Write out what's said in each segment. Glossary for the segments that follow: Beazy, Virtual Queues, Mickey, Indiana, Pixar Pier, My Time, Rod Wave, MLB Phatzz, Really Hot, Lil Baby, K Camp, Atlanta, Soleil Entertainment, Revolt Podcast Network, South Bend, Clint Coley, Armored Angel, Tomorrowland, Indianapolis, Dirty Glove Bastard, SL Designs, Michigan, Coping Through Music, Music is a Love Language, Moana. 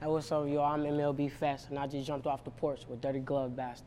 Hey, what's up, y'all? I'm MLB Phatzz, and I just jumped off the porch with Dirty Glove Bastard.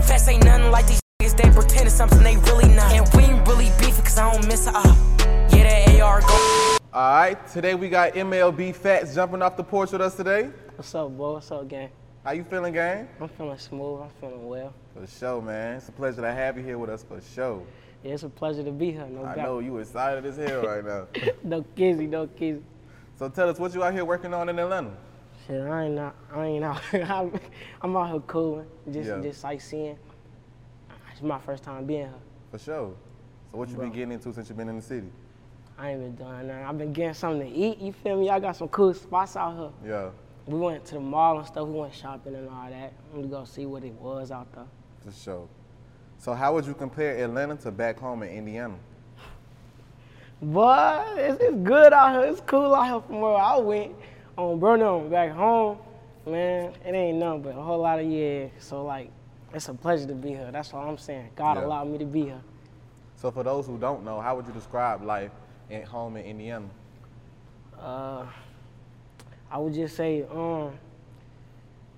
Phatzz ain't nothing like these niggas. They pretending something they really not. And we ain't really beefing because I don't miss her up. Yeah, that AR go. All right, today we got MLB Phatzz jumping off the porch with us today. What's up, boy? What's up, gang? How you feeling, gang? I'm feeling smooth. I'm feeling well. For sure, man. It's a pleasure to have you here with us, for sure. Yeah, it's a pleasure to be here, no doubt. I know. You excited as hell right now. No kizzy. So tell us, what you out here working on in Atlanta? Shit, I ain't out here. I'm out here cooling, just sightseeing. It's my first time being here. For sure. So what you been getting into since you been in the city? I ain't been doing nothing. I've been getting something to eat, you feel me? Y'all got some cool spots out here. Yeah. We went to the mall and stuff. We went shopping and all that. I'm gonna go see what it was out there. For sure. So how would you compare Atlanta to back home in Indiana? Boy, it's good out here. It's cool out here from where I went on Bruno back home. Man, it ain't nothing but a whole lot of years. So, like, it's a pleasure to be here. That's all I'm saying. God allowed me to be here. So, for those who don't know, how would you describe life at home in Indiana? I would just say,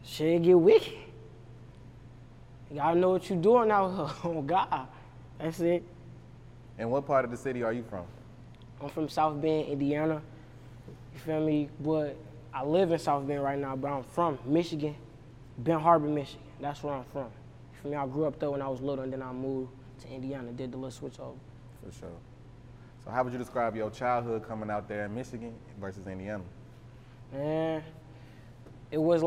shit get wicked. You gotta know what you doing out here. Oh, God. That's it. And what part of the city are you from? I'm from South Bend, Indiana. You feel me? But I live in South Bend right now, but I'm from Michigan, Benton Harbor, Michigan. That's where I'm from. You feel me? I grew up there when I was little, and then I moved to Indiana, did the little switch over. For sure. So how would you describe your childhood coming out there in Michigan versus Indiana? Man, it was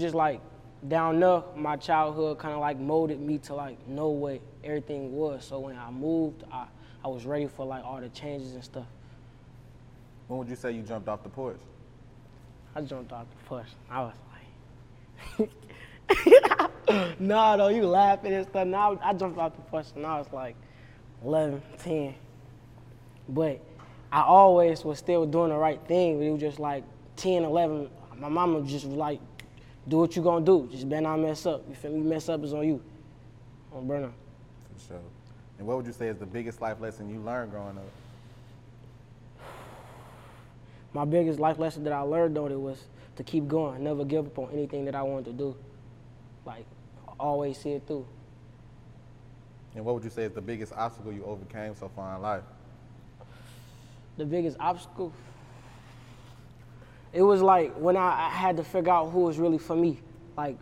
just like down there, my childhood kind of like molded me to like know what everything was. So when I moved, I was ready for like all the changes and stuff. When would you say you jumped off the porch? I jumped off the porch. I was like, nah, though, you laughing and stuff. Now I jumped off the porch and I was like 11, 10. But I always was still doing the right thing. It was just like 10, 11. My mama just was like, do what you gonna do. Just better not mess up. You feel me? Mess up is on you. On burnout. For sure. And what would you say is the biggest life lesson you learned growing up? My biggest life lesson that I learned, though, it was to keep going. Never give up on anything that I wanted to do. Like, always see it through. And what would you say is the biggest obstacle you overcame so far in life? The biggest obstacle? It was like when I had to figure out who was really for me. Like,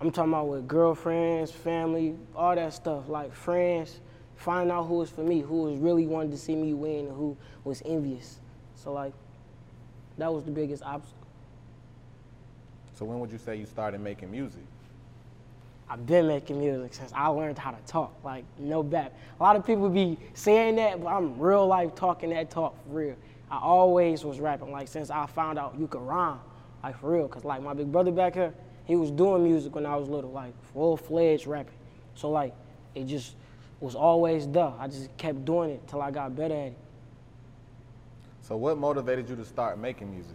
I'm talking about with girlfriends, family, all that stuff. Like, friends, find out who was for me, who was really wanted to see me win, and who was envious. So, like, that was the biggest obstacle. So when would you say you started making music? I've been making music since I learned how to talk. Like, no bad. A lot of people be saying that, but I'm real life talking that talk for real. I always was rapping, like, since I found out you could rhyme, like, for real. Because, like, my big brother back here, he was doing music when I was little, like, full-fledged rapping. So, like, it just was always there. I just kept doing it till I got better at it. So what motivated you to start making music?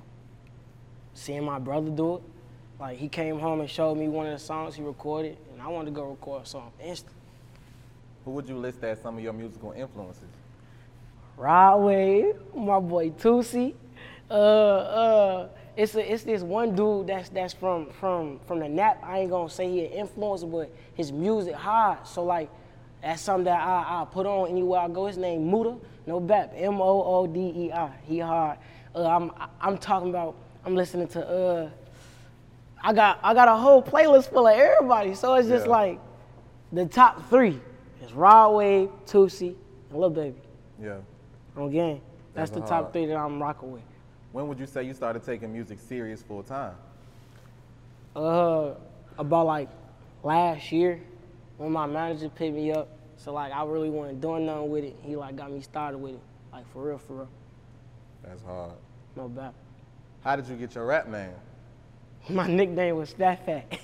Seeing my brother do it. Like, he came home and showed me one of the songs he recorded, and I wanted to go record a song instantly. Who would you list as some of your musical influences? Rodway, my boy Tootsie. It's this one dude that's from the Nap. I ain't gonna say he an influencer, but his music hard. So like, That's something that I put on anywhere I go. His name Muda, no Bap, Moodei. He hard. I'm talking about. I'm listening to. I got a whole playlist full of everybody. So it's just like the top three is Rod Wave, Tootsie, and Lil Baby. Yeah. On game. That's the top three that I'm rocking with. When would you say you started taking music serious full time? About like last year when my manager picked me up. So like I really wasn't doing nothing with it. He like got me started with it. Like for real, for real. That's hard. No bad. How did you get your rap name? My nickname was Fat Fat.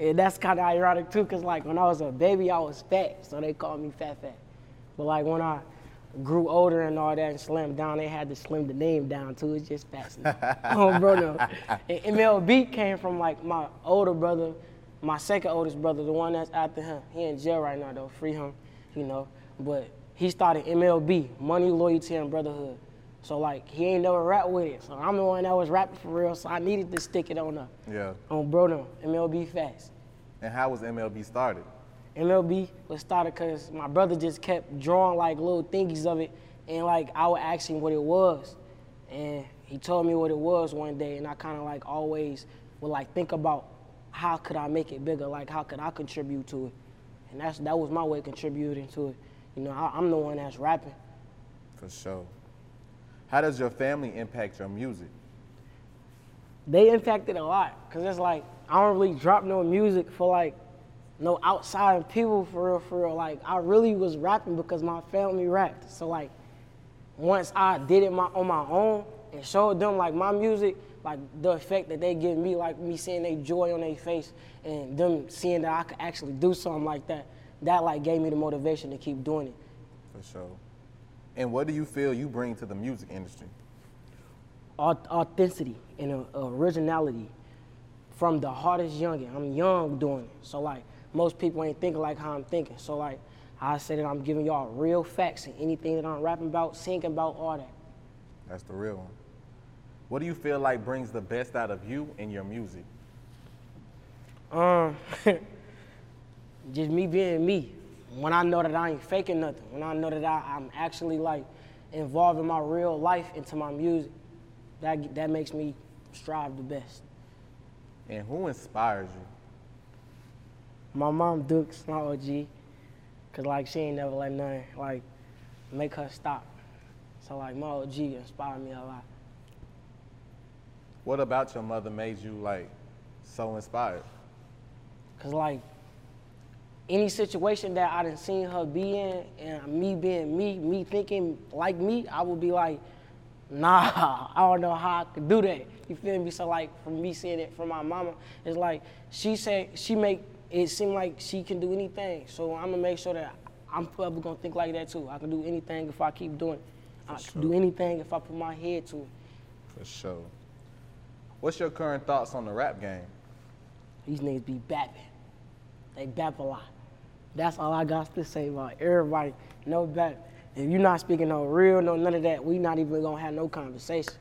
And that's kind of ironic too, cause like when I was a baby, I was fat, so they called me Fat Fat. But like when I grew older and all that and slimmed down, they had to slim the name down too. It's just fascinating. Oh, bro, no. And MLB came from like my older brother, my second oldest brother, the one that's after him. He in jail right now though, free him, you know. But he started MLB, money, loyalty, and brotherhood. So like he ain't never rap with it. So I'm the one that was rapping for real. So I needed to stick it on up. Yeah. On Broden, MLB Phatzz. And how was MLB started? MLB was started because my brother just kept drawing like little thingies of it, and like I would ask him what it was, and he told me what it was one day, and I kind of like always would like think about how could I make it bigger, like how could I contribute to it, and that was my way of contributing to it. You know, I'm the one that's rapping. For sure. How does your family impact your music? They impacted a lot, cause it's like I don't really drop no music for like no outside people for real. Like I really was rapping because my family rapped. So like once I did it on my own and showed them like my music, like the effect that they give me, like me seeing their joy on their face and them seeing that I could actually do something like that, that like gave me the motivation to keep doing it. For sure. And what do you feel you bring to the music industry? Authenticity and originality from the hardest youngin'. I'm young doing it, so like most people ain't thinking like how I'm thinking. So like I said that I'm giving y'all real facts and anything that I'm rapping about, singing about, all that. That's the real one. What do you feel like brings the best out of you and your music? Just me being me. When I know that I ain't faking nothing, when I know that I'm actually like involving my real life into my music, that makes me strive the best. And who inspires you? My mom, Dukes, my OG, cause like she ain't never let nothing like make her stop. So like my OG inspired me a lot. What about your mother made you like so inspired? Cause like any situation that I done seen her be in and me being me thinking like me, I would be like, nah, I don't know how I could do that. You feel me? So like from me seeing it from my mama, it's like she said she make it seem like she can do anything. So I'm gonna make sure that I'm probably gonna think like that too. I can do anything if I keep doing it. I can do anything if I put my head to it. For sure. What's your current thoughts on the rap game? These niggas be bapping. They bap a lot. That's all I got to say about everybody. No bap. If you're not speaking no real, no none of that, we not even gonna have no conversation.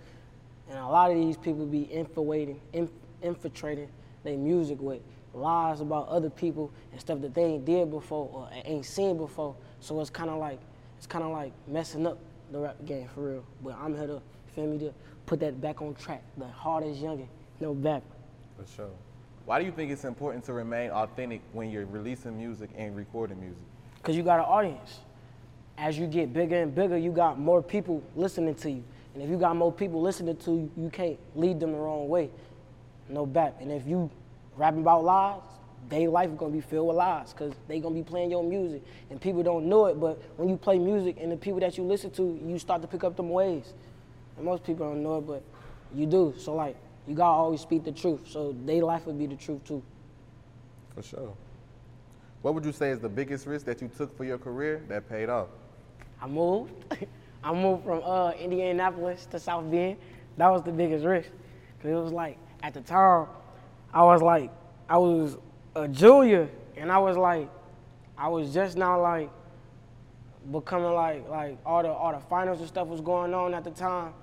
And a lot of these people be infiltrating their music with lies about other people and stuff that they ain't did before or ain't seen before. So it's kind of like messing up the rap game for real. But I'm here to, feel me, to put that back on track. The hardest youngin', no bap. For sure. Why do you think it's important to remain authentic when you're releasing music and recording music? Because you got an audience. As you get bigger and bigger, you got more people listening to you. And if you got more people listening to you, you can't lead them the wrong way. No bap. And if you rapping about lies, they life is going to be filled with lies because they going to be playing your music. And people don't know it, but when you play music and the people that you listen to, you start to pick up them ways. And most people don't know it, but you do. So like, you gotta always speak the truth, so they life would be the truth too. For sure. What would you say is the biggest risk that you took for your career that paid off? I moved. I moved from Indianapolis to South Bend. That was the biggest risk. Cause it was like, at the time, I was a junior, and I was just now like becoming like all the finals and stuff was going on at the time,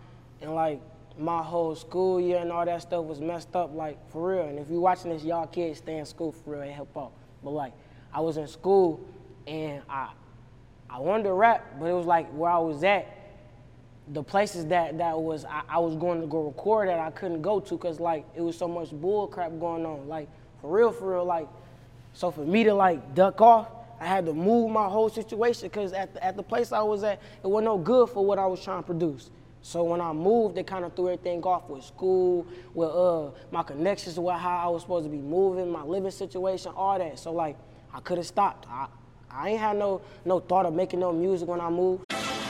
and like, my whole school year and all that stuff was messed up, like, for real. And if you watching this, y'all kids stay in school for real and help out. But like, I was in school and I wanted to rap, but it was like where I was at, the places that I was going to go record that I couldn't go to because like it was so much bull crap going on, like for real, like. So for me to like duck off, I had to move my whole situation because at the place I was at, it wasn't no good for what I was trying to produce. So when I moved, it kind of threw everything off with school, with my connections, with how I was supposed to be moving, my living situation, all that. So like, I could have stopped. I ain't had no thought of making no music when I moved.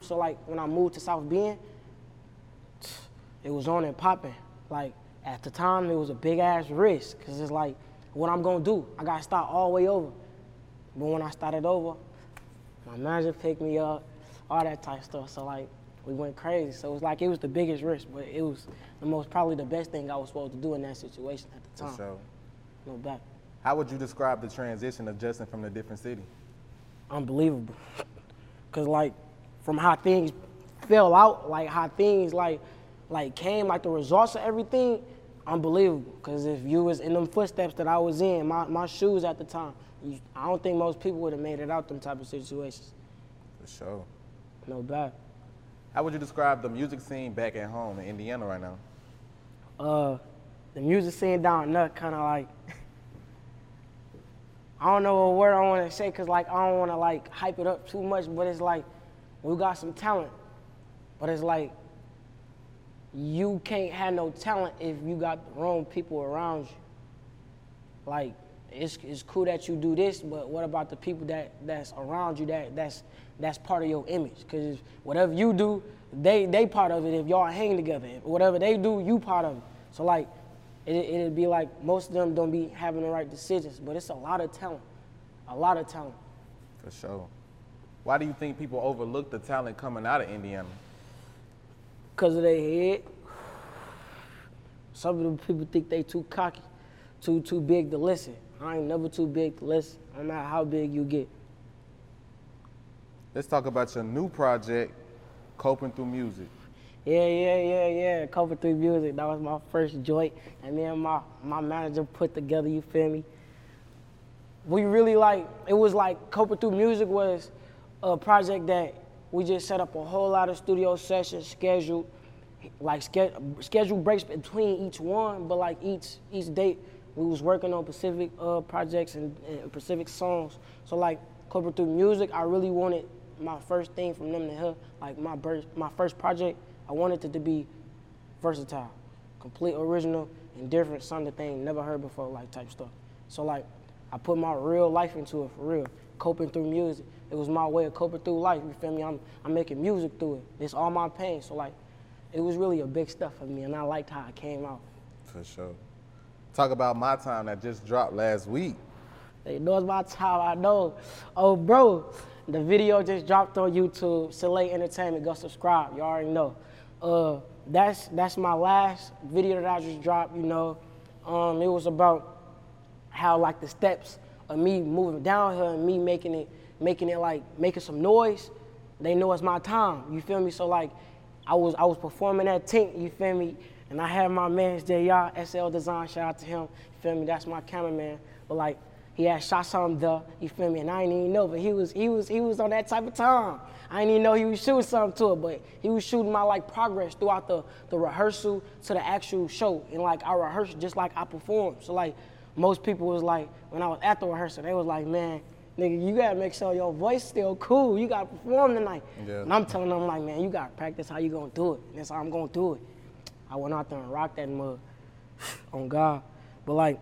So like when I moved to South Bend, it was on and popping. Like at the time, it was a big ass risk because it's like, what I'm gonna do? I gotta start all the way over. But when I started over, my manager picked me up, all that type of stuff. So like we went crazy. So it was like it was the biggest risk, but it was probably the best thing I was supposed to do in that situation at the time. For sure. No doubt. How would you describe the transition of Justin from the different city? Unbelievable, cause like. From how things fell out, like how things like came, like the results of everything, unbelievable. Because if you was in them footsteps that I was in, my shoes at the time, I don't think most people would have made it out them type of situations. For sure. No doubt. How would you describe the music scene back at home in Indiana right now? The music scene down there kind of like, I don't know what word I want to say because like I don't want to like hype it up too much, but it's like, we got some talent, but it's like you can't have no talent if you got the wrong people around you. Like it's cool that you do this, but what about the people that's around you that's part of your image? Cause whatever you do, they part of it. If y'all hang together, whatever they do, you part of it. So like it'd be like most of them don't be having the right decisions, but it's a lot of talent. For sure. Why do you think people overlook the talent coming out of Indiana? Because of their head. Some of them people think they too cocky, too big to listen. I ain't never too big to listen, no matter how big you get. Let's talk about your new project, Coping Through Music. Yeah, Coping Through Music. That was my first joint. And then my manager put together, you feel me? We really like, it was like Coping Through Music was a project that we just set up a whole lot of studio sessions scheduled, like scheduled breaks between each one, but like each date we was working on Pacific projects and Pacific songs. So like Coping Through Music, I really wanted my first thing from them to her, like my first project, I wanted it to be versatile, complete original and different, something they ain't never heard before, like type stuff. So like I put my real life into it for real, coping through music. It was my way of coping through life, you feel me? I'm making music through it. It's all my pain, so like, it was really a big stuff for me, and I liked how it came out. For sure. Talk about My Time that just dropped last week. They know it's my time, I know. Oh, bro, the video just dropped on YouTube, Soleil Entertainment, go subscribe, you already know. That's my last video that I just dropped, you know. It was about how like the steps of me moving down here and me making it like, making some noise, they know it's my time, you feel me? So like, I was performing at Tink, you feel me? And I had my man, JR, SL Design, shout out to him, you feel me? That's my cameraman. But like, he had shot something there, you feel me? And I didn't even know, but he was on that type of time. I didn't even know he was shooting something to it, but he was shooting my like progress throughout the rehearsal to the actual show. And like, I rehearsed just like I performed. So like, most people was like, when I was at the rehearsal, they was like, man, nigga, you gotta make sure your voice still cool. You gotta perform tonight. Yeah. And I'm telling them, like, man, you gotta practice how you gonna do it. And that's how I'm gonna do it. I went out there and rocked that mug on God. But like,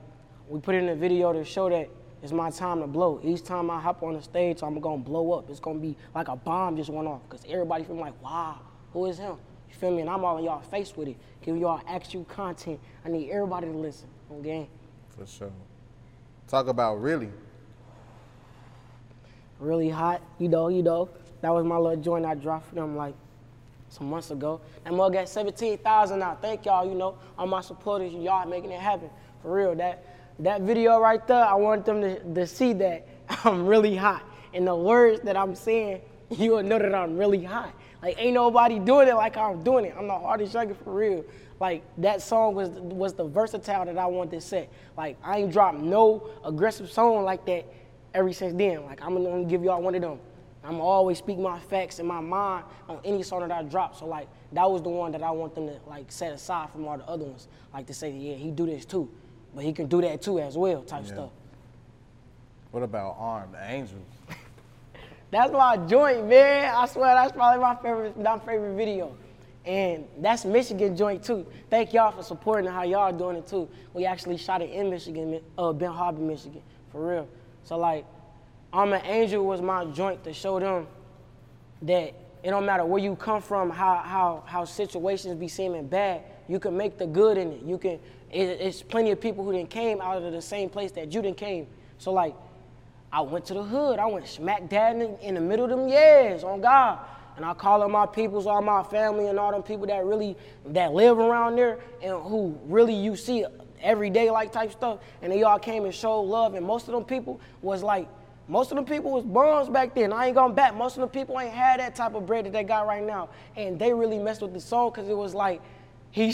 we put in a video to show that it's my time to blow. Each time I hop on the stage, I'm gonna blow up. It's gonna be like a bomb just went off. Cause everybody feeling like, wow, who is him? You feel me? And I'm all in y'all face with it. Give y'all actual content. I need everybody to listen on game. For sure. Talk about Really. Really Hot, you know. That was my little joint I dropped for them like some months ago. That mug got 17,000 out. Thank y'all, you know, all my supporters, y'all making it happen. For real, that video right there, I want them to see that I'm really hot. And the words that I'm saying, you will know that I'm really hot. Like, ain't nobody doing it like I'm doing it. I'm the hardest jugger for real. Like, that song was the versatile that I wanted to set. Like, I ain't dropped no aggressive song like that ever since then. Like, I'm gonna give y'all one of them. I'm always speak my facts in my mind on any song that I drop. So, like, that was the one that I want them to, like, set aside from all the other ones. Like, to say, yeah, he do this too, but he can do that too as well type stuff. What about Armored Angel? That's my joint, man. I swear that's probably my favorite video. And that's Michigan joint too. Thank y'all for supporting how y'all doing it too. We actually shot it in Michigan, Ben Harbor, Michigan, for real. So like, I'm an Angel was my joint to show them that it don't matter where you come from, how situations be seeming bad, you can make the good in it. You can, it's plenty of people who done came out of the same place that you done came. So like, I went to the hood. I went smack dab in the middle of them years, on God. And I call up my peoples, all my family, and all them people that live around there and who really you see every day like type stuff. And they all came and showed love. And most of them people was bums back then. I ain't gonna back. Most of them people ain't had that type of bread that they got right now. And they really messed with the song because it was like, He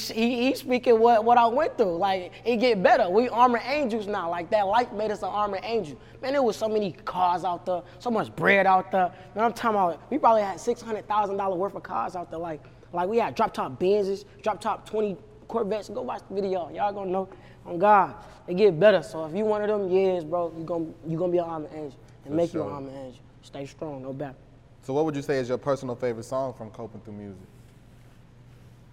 speaking what I went through. Like, it get better. We Armored Angels now. Like, that life made us an Armored Angel. Man, there was so many cars out there, so much bread out there. Man, I'm talking about, we probably had $600,000 worth of cars out there. Like we had drop-top Benzes, drop-top 20 Corvettes. Go watch the video. Y'all gonna know. On God, it get better. So if you one of them years, bro, you gonna be an Armored Angel. And make you an Armored Angel. Stay strong, no battle. So what would you say is your personal favorite song from Coping Through Music?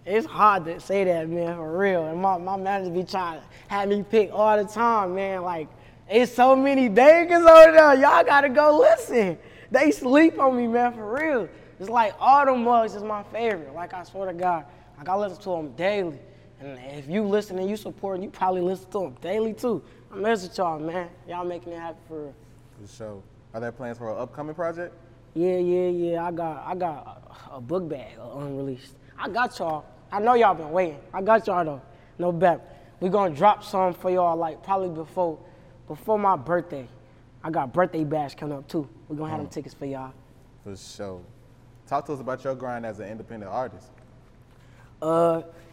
It's hard to say that, man, for real. And my manager be trying to have me pick all the time, man. Like, it's so many bangers over there. Y'all got to go listen. They sleep on me, man, for real. It's like all them mugs is my favorite. Like, I swear to God, like, I listen to them daily. And if you listen and you support, you probably listen to them daily, too. I mess with y'all, man. Y'all making it happen for real. Good show. Are there plans for an upcoming project? Yeah. I got a book bag unreleased. I got y'all. I know y'all been waiting. I got y'all though, no bet. We gonna drop some for y'all like probably before my birthday. I got birthday bash coming up too. We gonna have them tickets for y'all. For sure. Talk to us about your grind as an independent artist.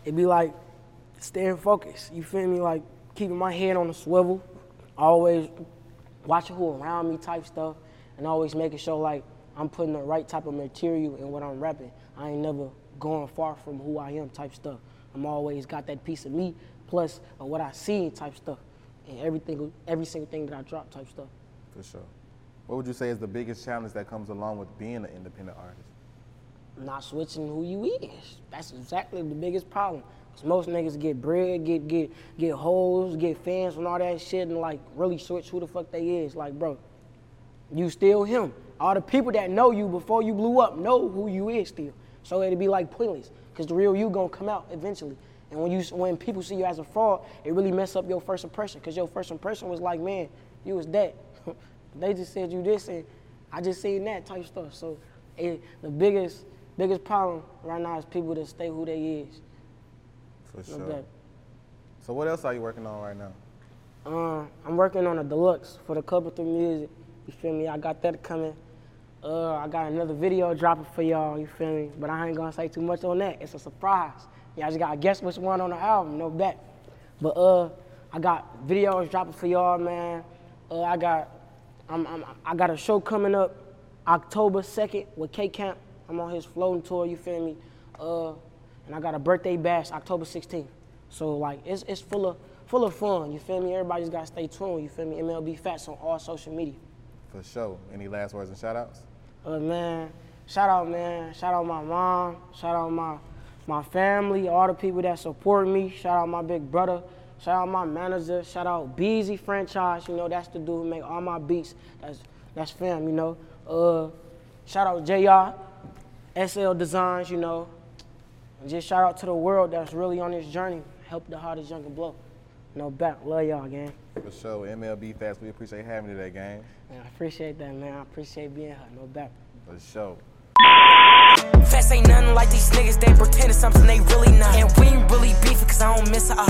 It be like staying focused. You feel me? Like keeping my head on the swivel, always watching who around me type stuff, and always making sure like I'm putting the right type of material in what I'm rapping. I ain't never going far from who I am type stuff. I'm always got that piece of me plus of what I see type stuff and every single thing that I drop type stuff. For sure. What would you say is the biggest challenge that comes along with being an independent artist? Not switching who you is. That's exactly the biggest problem. Cause most niggas get bread, get hoes, get fans and all that shit and like really switch who the fuck they is. Like bro, you still him. All the people that know you before you blew up know who you is still. So it'd be like pointless, because the real you gonna come out eventually. And when people see you as a fraud, it really mess up your first impression, because your first impression was like, man, you was that. They just said you this, and I just seen that type stuff. So the biggest problem right now is people that stay who they is. For sure. That. So what else are you working on right now? I'm working on a deluxe for the Coping Through Music. You feel me? I got that coming. I got another video dropping for y'all, you feel me? But I ain't gonna say too much on that. It's a surprise. Y'all just gotta guess which one on the album, no bet. But I got videos dropping for y'all, man. I got a show coming up October 2nd with K Camp. I'm on his floating tour, you feel me? And I got a birthday bash October 16th. So like it's full of fun, you feel me? Everybody's gotta stay tuned, you feel me? MLB Phatzz on all social media. For sure. Any last words and shout outs? Man. Shout out my mom. Shout out my family, all the people that support me. Shout out my big brother. Shout out my manager. Shout out Beazy franchise. You know, that's the dude who make all my beats. That's fam, you know. Shout out JR, SL Designs, you know. And just shout out to the world that's really on this journey. Help the hardest younger blow. No doubt. Love y'all, gang. For sure. MLB Phatzz, we appreciate having you today, gang. Man, I appreciate that, man. I appreciate being here. No doubt. For sure. Phatzz ain't nothing like these niggas. They pretending something they really not. And we ain't really beefing because I don't miss a up.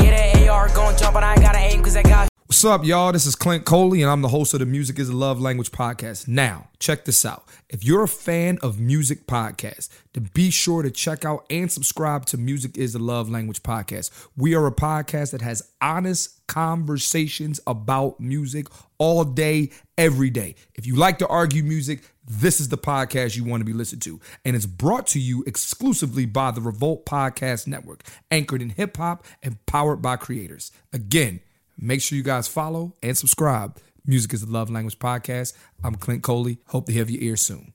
Yeah, that AR gon' jump, but I ain't gotta aim because I got. What's up, y'all? This is Clint Coley, and I'm the host of the Music is a Love Language podcast. Now, check this out. If you're a fan of music podcasts, then be sure to check out and subscribe to Music is a Love Language podcast. We are a podcast that has honest conversations about music all day, every day. If you like to argue music, this is the podcast you want to be listened to. And it's brought to you exclusively by the Revolt Podcast Network, anchored in hip hop and powered by creators. Again, make sure you guys follow and subscribe. Music is a Love Language podcast. I'm Clint Coley. Hope to have your ear soon.